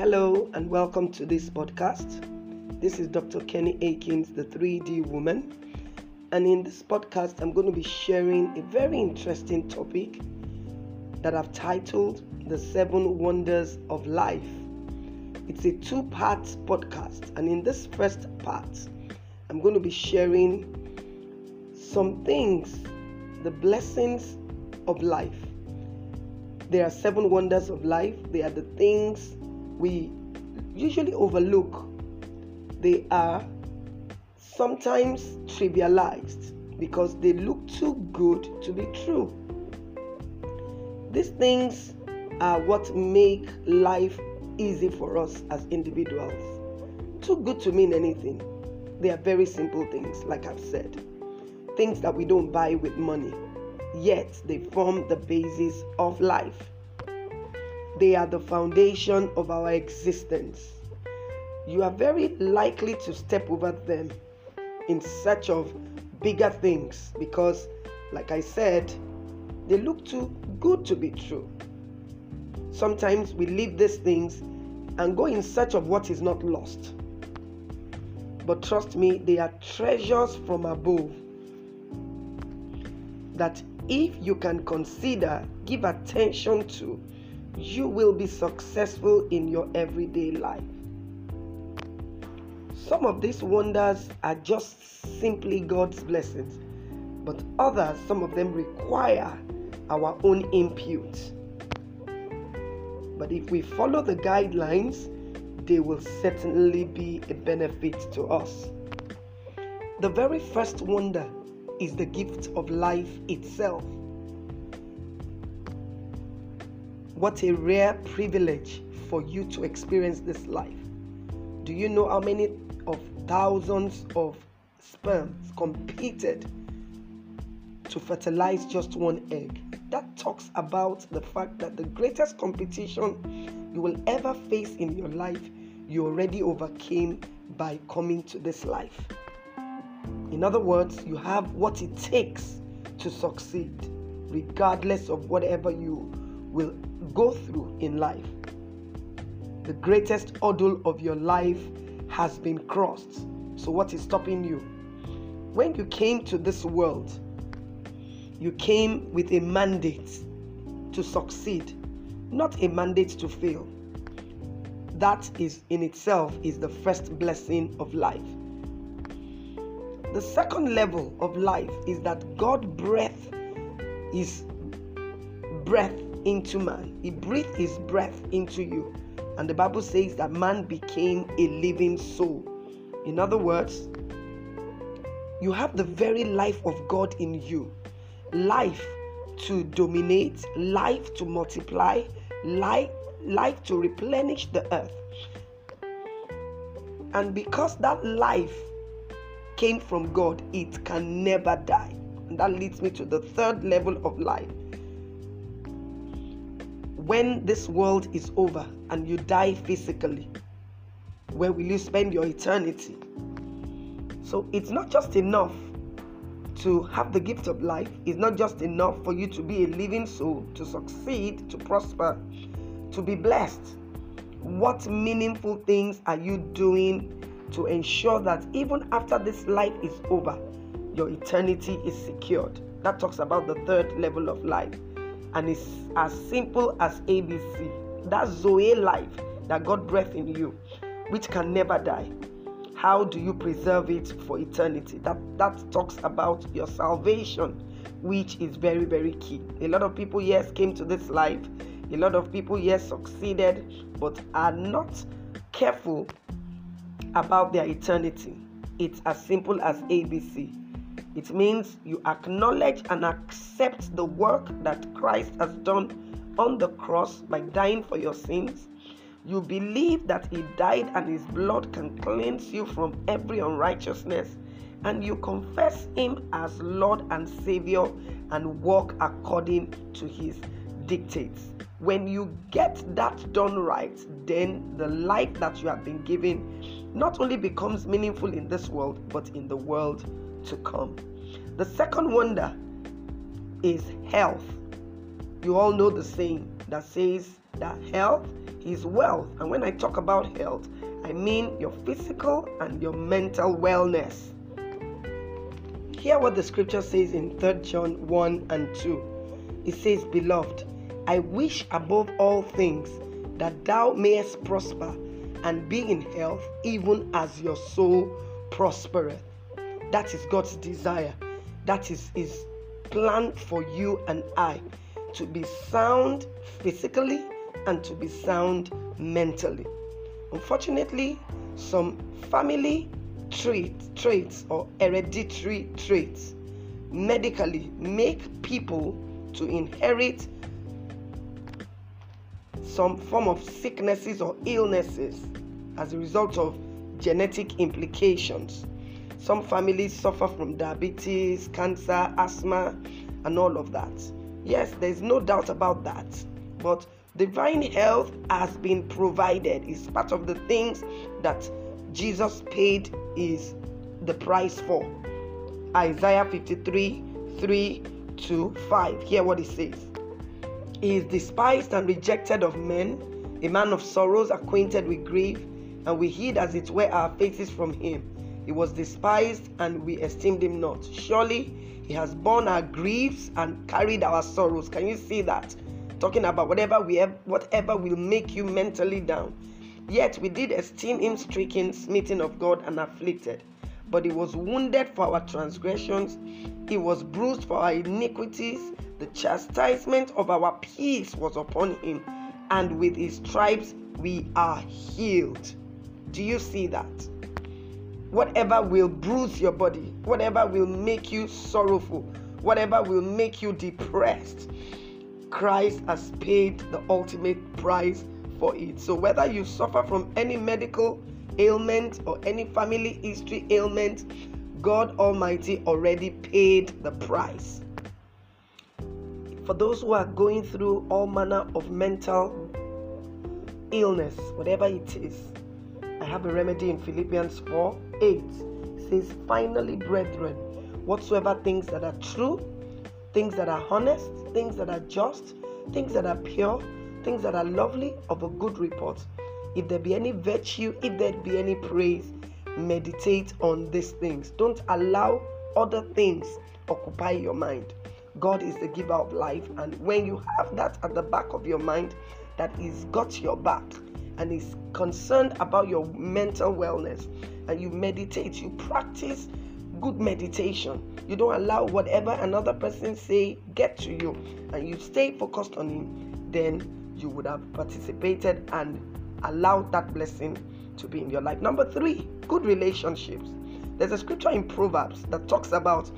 Hello and welcome to this podcast. This is Dr. Kenny Akins, the 3D woman. And in this podcast, I'm going to be sharing a very interesting topic that I've titled The Seven Wonders of Life. It's a two-part podcast. And in this first part, I'm going to be sharing some things, the blessings of life. There are seven wonders of life. They are the things we usually overlook. They are sometimes trivialized because they look too good to be true. These things are what make life easy for us as individuals. Too good to mean anything. They are very simple things, like I've said. Things that we don't buy with money, yet they form the basis of life. They are the foundation of our existence. You are very likely to step over them in search of bigger things because, like I said, they look too good to be true. Sometimes we leave these things and go in search of what is not lost. But trust me, they are treasures from above that if you can consider, give attention to, you will be successful in your everyday life. Some of these wonders are just simply God's blessings, but others, some of them require our own input. But if we follow the guidelines, they will certainly be a benefit to us. The very first wonder is the gift of life itself. What a rare privilege for you to experience this life. Do you know how many of thousands of sperms competed to fertilize just one egg? That talks about the fact that the greatest competition you will ever face in your life, you already overcame by coming to this life. In other words, you have what it takes to succeed, regardless of whatever you will go through in life. The greatest hurdle of your life has been crossed. So what is stopping you? When you came to this world, you came with a mandate to succeed, not a mandate to fail. That is in itself is the first blessing of life. The second level of life is that God's breath is breath into man. He breathed his breath into you, and the Bible says that man became a living soul. In other words, you have the very life of God in you. Life to dominate, life to multiply, life to replenish the earth. And because that life came from God, it can never die. And that leads me to the third level of life. When this world is over and you die physically, where will you spend your eternity? So it's not just enough to have the gift of life. It's not just enough for you to be a living soul, to succeed, to prosper, to be blessed. What meaningful things are you doing to ensure that even after this life is over, your eternity is secured? That talks about the third level of life. And it's as simple as ABC. That Zoe life that God breathed in you, which can never die. How do you preserve it for eternity? That talks about your salvation, which is very, very key. A lot of people, yes, came to this life. A lot of people, yes, succeeded, but are not careful about their eternity. It's as simple as ABC. It means you acknowledge and accept the work that Christ has done on the cross by dying for your sins. You believe that he died and his blood can cleanse you from every unrighteousness. And you confess him as Lord and Savior and walk according to his dictates. When you get that done right, then the life that you have been given not only becomes meaningful in this world, but in the world to come. The second wonder is health. You all know the saying that says that health is wealth. And when I talk about health, I mean your physical and your mental wellness. Hear what the scripture says in 3 John 1 and 2. It says, Beloved, I wish above all things that thou mayest prosper and be in health, even as your soul prospereth. That is God's desire. That is His plan for you and I, to be sound physically and to be sound mentally. Unfortunately, some family traits or hereditary traits medically make people to inherit some form of sicknesses or illnesses as a result of genetic implications. Some families suffer from diabetes, cancer, asthma, and all of that. Yes, there's no doubt about that. But divine health has been provided. It's part of the things that Jesus paid is the price for. Isaiah 53, 3 to 5. Hear what it says. He is despised and rejected of men, a man of sorrows, acquainted with grief, and we hid as it were our faces from him. He was despised and we esteemed him not. Surely he has borne our griefs and carried our sorrows. Can you see that? Talking about whatever will make you mentally down. Yet we did esteem him stricken, smitten of God, and afflicted. But he was wounded for our transgressions, he was bruised for our iniquities. The chastisement of our peace was upon him, and with his stripes we are healed. Do you see that? Whatever will bruise your body, whatever will make you sorrowful, whatever will make you depressed, Christ has paid the ultimate price for it. So whether you suffer from any medical ailment or any family history ailment, God Almighty already paid the price. For those who are going through all manner of mental illness, whatever it is, I have a remedy in Philippians 4:8. It says, Finally, brethren, whatsoever things that are true, things that are honest, things that are just, things that are pure, things that are lovely, of a good report, if there be any virtue, if there be any praise, meditate on these things. Don't allow other things occupy your mind. God is the giver of life, and when you have that at the back of your mind, that He's got your back and is concerned about your mental wellness, and you meditate, you practice good meditation, you don't allow whatever another person say get to you, and you stay focused on Him, then you would have participated and allowed that blessing to be in your life. Number 3, good relationships. There's a scripture in Proverbs that talks about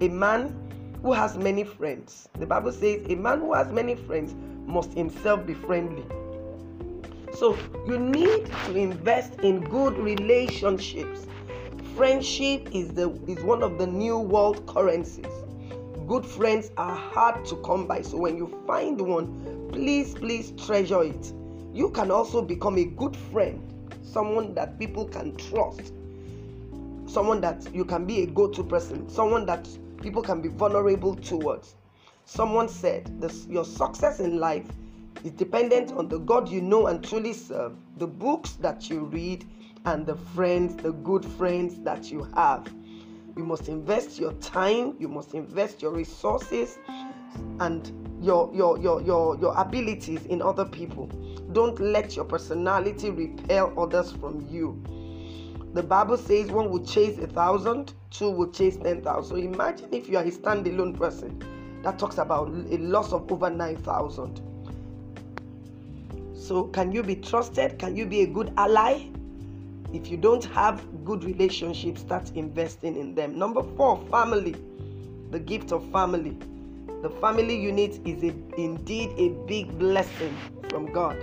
a man who has many friends. The Bible says a man who has many friends must himself be friendly. So you need to invest in good relationships. Friendship is one of the new world currencies. Good friends are hard to come by, so when you find one, please treasure it. You can also become a good friend, someone that people can trust, someone that you can be a go-to person, someone that people can be vulnerable towards. Someone said, your success in life is dependent on the God you know and truly serve, the books that you read, and the good friends that you have. You must invest your time, you must invest your resources and your abilities in other people. Don't let your personality repel others from you. The Bible says one will chase 1,000, two will chase 10,000. So imagine if you are a standalone person. That talks about a loss of over 9,000. So can you be trusted? Can you be a good ally? If you don't have good relationships, start investing in them. Number 4, family. The gift of family. The family unit is indeed a big blessing from God.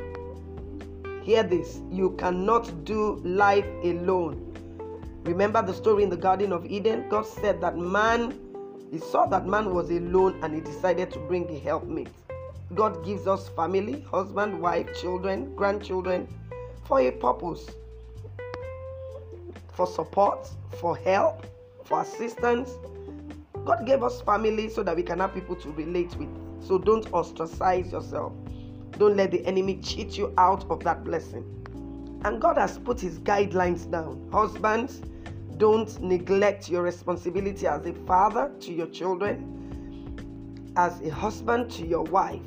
Hear this, you cannot do life alone. Remember the story in the Garden of Eden? God said that He saw that man was alone and He decided to bring a helpmate. God gives us family, husband, wife, children, grandchildren, for a purpose. For support, for help, for assistance. God gave us family so that we can have people to relate with. So don't ostracize yourself. Don't let the enemy cheat you out of that blessing. And God has put his guidelines down. Husbands, don't neglect your responsibility as a father to your children, as a husband to your wife.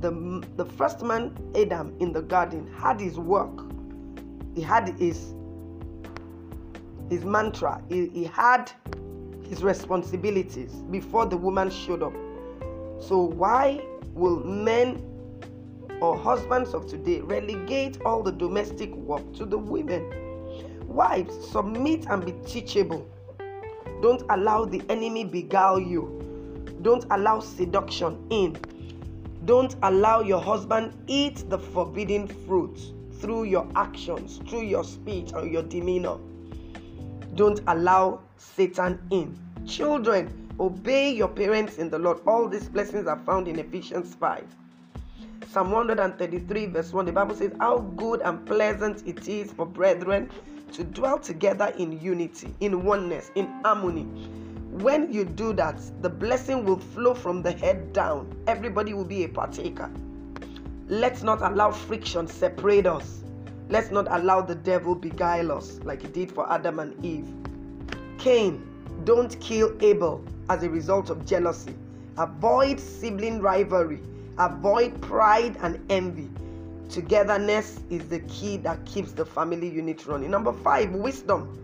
The first man, Adam, in the garden, had his work. He had his mantra. He had his responsibilities before the woman showed up. So why will men or husbands of today relegate all the domestic work to the women? Wives, submit and be teachable. Don't allow the enemy beguile you. Don't allow seduction in. Don't allow your husband eat the forbidden fruit through your actions, through your speech or your demeanor. Don't allow Satan in. Children, obey your parents in the Lord. All these blessings are found in Ephesians 5. Psalm 133 verse 1, the Bible says, how good and pleasant it is for brethren to dwell together in unity, in oneness, in harmony. When you do that, the blessing will flow from the head down. Everybody will be a partaker. Let's not allow friction separate us. Let's not allow the devil beguile us like he did for Adam and Eve. Cain, don't kill Abel as a result of jealousy. Avoid sibling rivalry. Avoid pride and envy. Togetherness is the key that keeps the family unit running. Number 5, wisdom.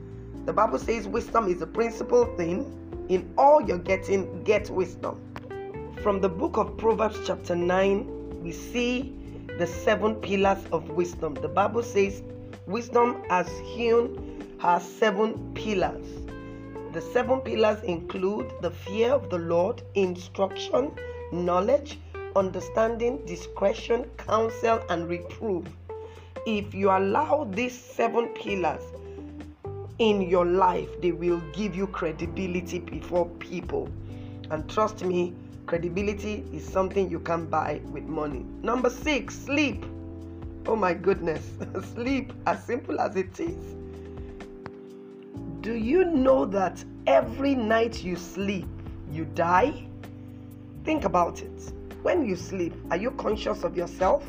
The Bible says wisdom is the principal thing. In all you're getting, get wisdom. From the book of Proverbs chapter 9, we see the 7 pillars of wisdom. The Bible says wisdom has hewn her 7 pillars. The 7 pillars include the fear of the Lord, instruction, knowledge, understanding, discretion, counsel, and reproof. If you allow these 7 pillars in your life, they will give you credibility before people. And trust me, credibility is something you can buy with money. Number 6, sleep. Oh my goodness, sleep, as simple as it is. Do you know that every night you sleep, you die? Think about it. When you sleep, are you conscious of yourself?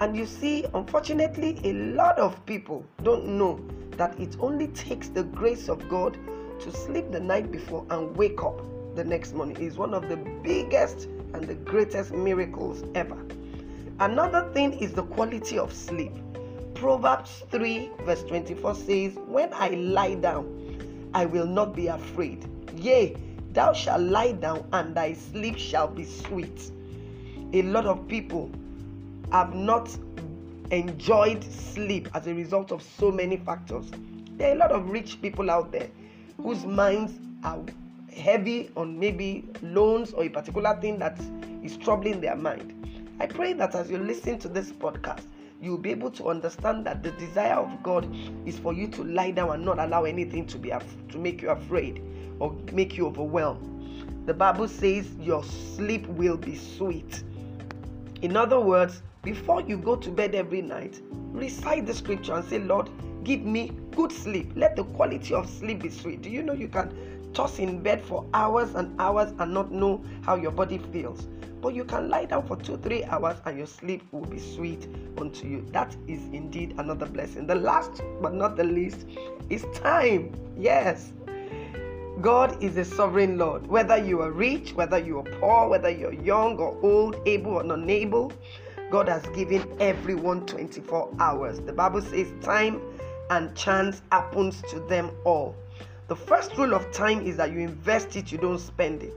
And you see, unfortunately, a lot of people don't know that it only takes the grace of God to sleep the night before and wake up the next morning. It is one of the biggest and the greatest miracles ever. Another thing is the quality of sleep. Proverbs 3 verse 24 says, when I lie down, I will not be afraid. Yea, thou shalt lie down and thy sleep shall be sweet. A lot of people have not enjoyed sleep as a result of so many factors. There are a lot of rich people out there whose minds are heavy on maybe loans or a particular thing that is troubling their mind. I pray that as you listen to this podcast, you'll be able to understand that the desire of God is for you to lie down and not allow anything to make you afraid or make you overwhelmed. The Bible says your sleep will be sweet. In other words, before you go to bed every night, recite the scripture and say, Lord, give me good sleep. Let the quality of sleep be sweet. Do you know you can toss in bed for hours and hours and not know how your body feels? But you can lie down for 2-3 hours and your sleep will be sweet unto you. That is indeed another blessing. The last but not the least is time. Yes. God is a sovereign Lord. Whether you are rich, whether you are poor, whether you're young or old, able or unable, God has given everyone 24 hours. The Bible says time and chance happens to them all. The first rule of time is that you invest it, you don't spend it.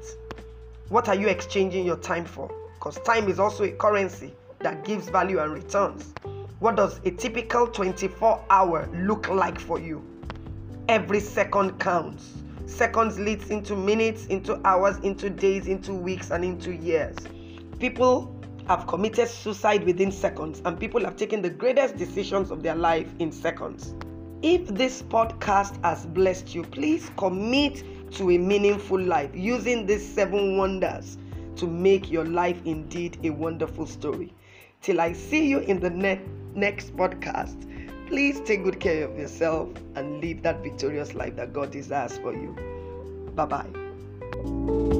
What are you exchanging your time for? Because time is also a currency that gives value and returns. What does a typical 24-hour look like for you? Every second counts. Seconds leads into minutes, into hours, into days, into weeks, and into years. People have committed suicide within seconds, and people have taken the greatest decisions of their life in seconds. If this podcast has blessed you, please commit to a meaningful life using these 7 wonders to make your life indeed a wonderful story. Till I see you in the next podcast, please take good care of yourself and live that victorious life that God desires for you. Bye-bye.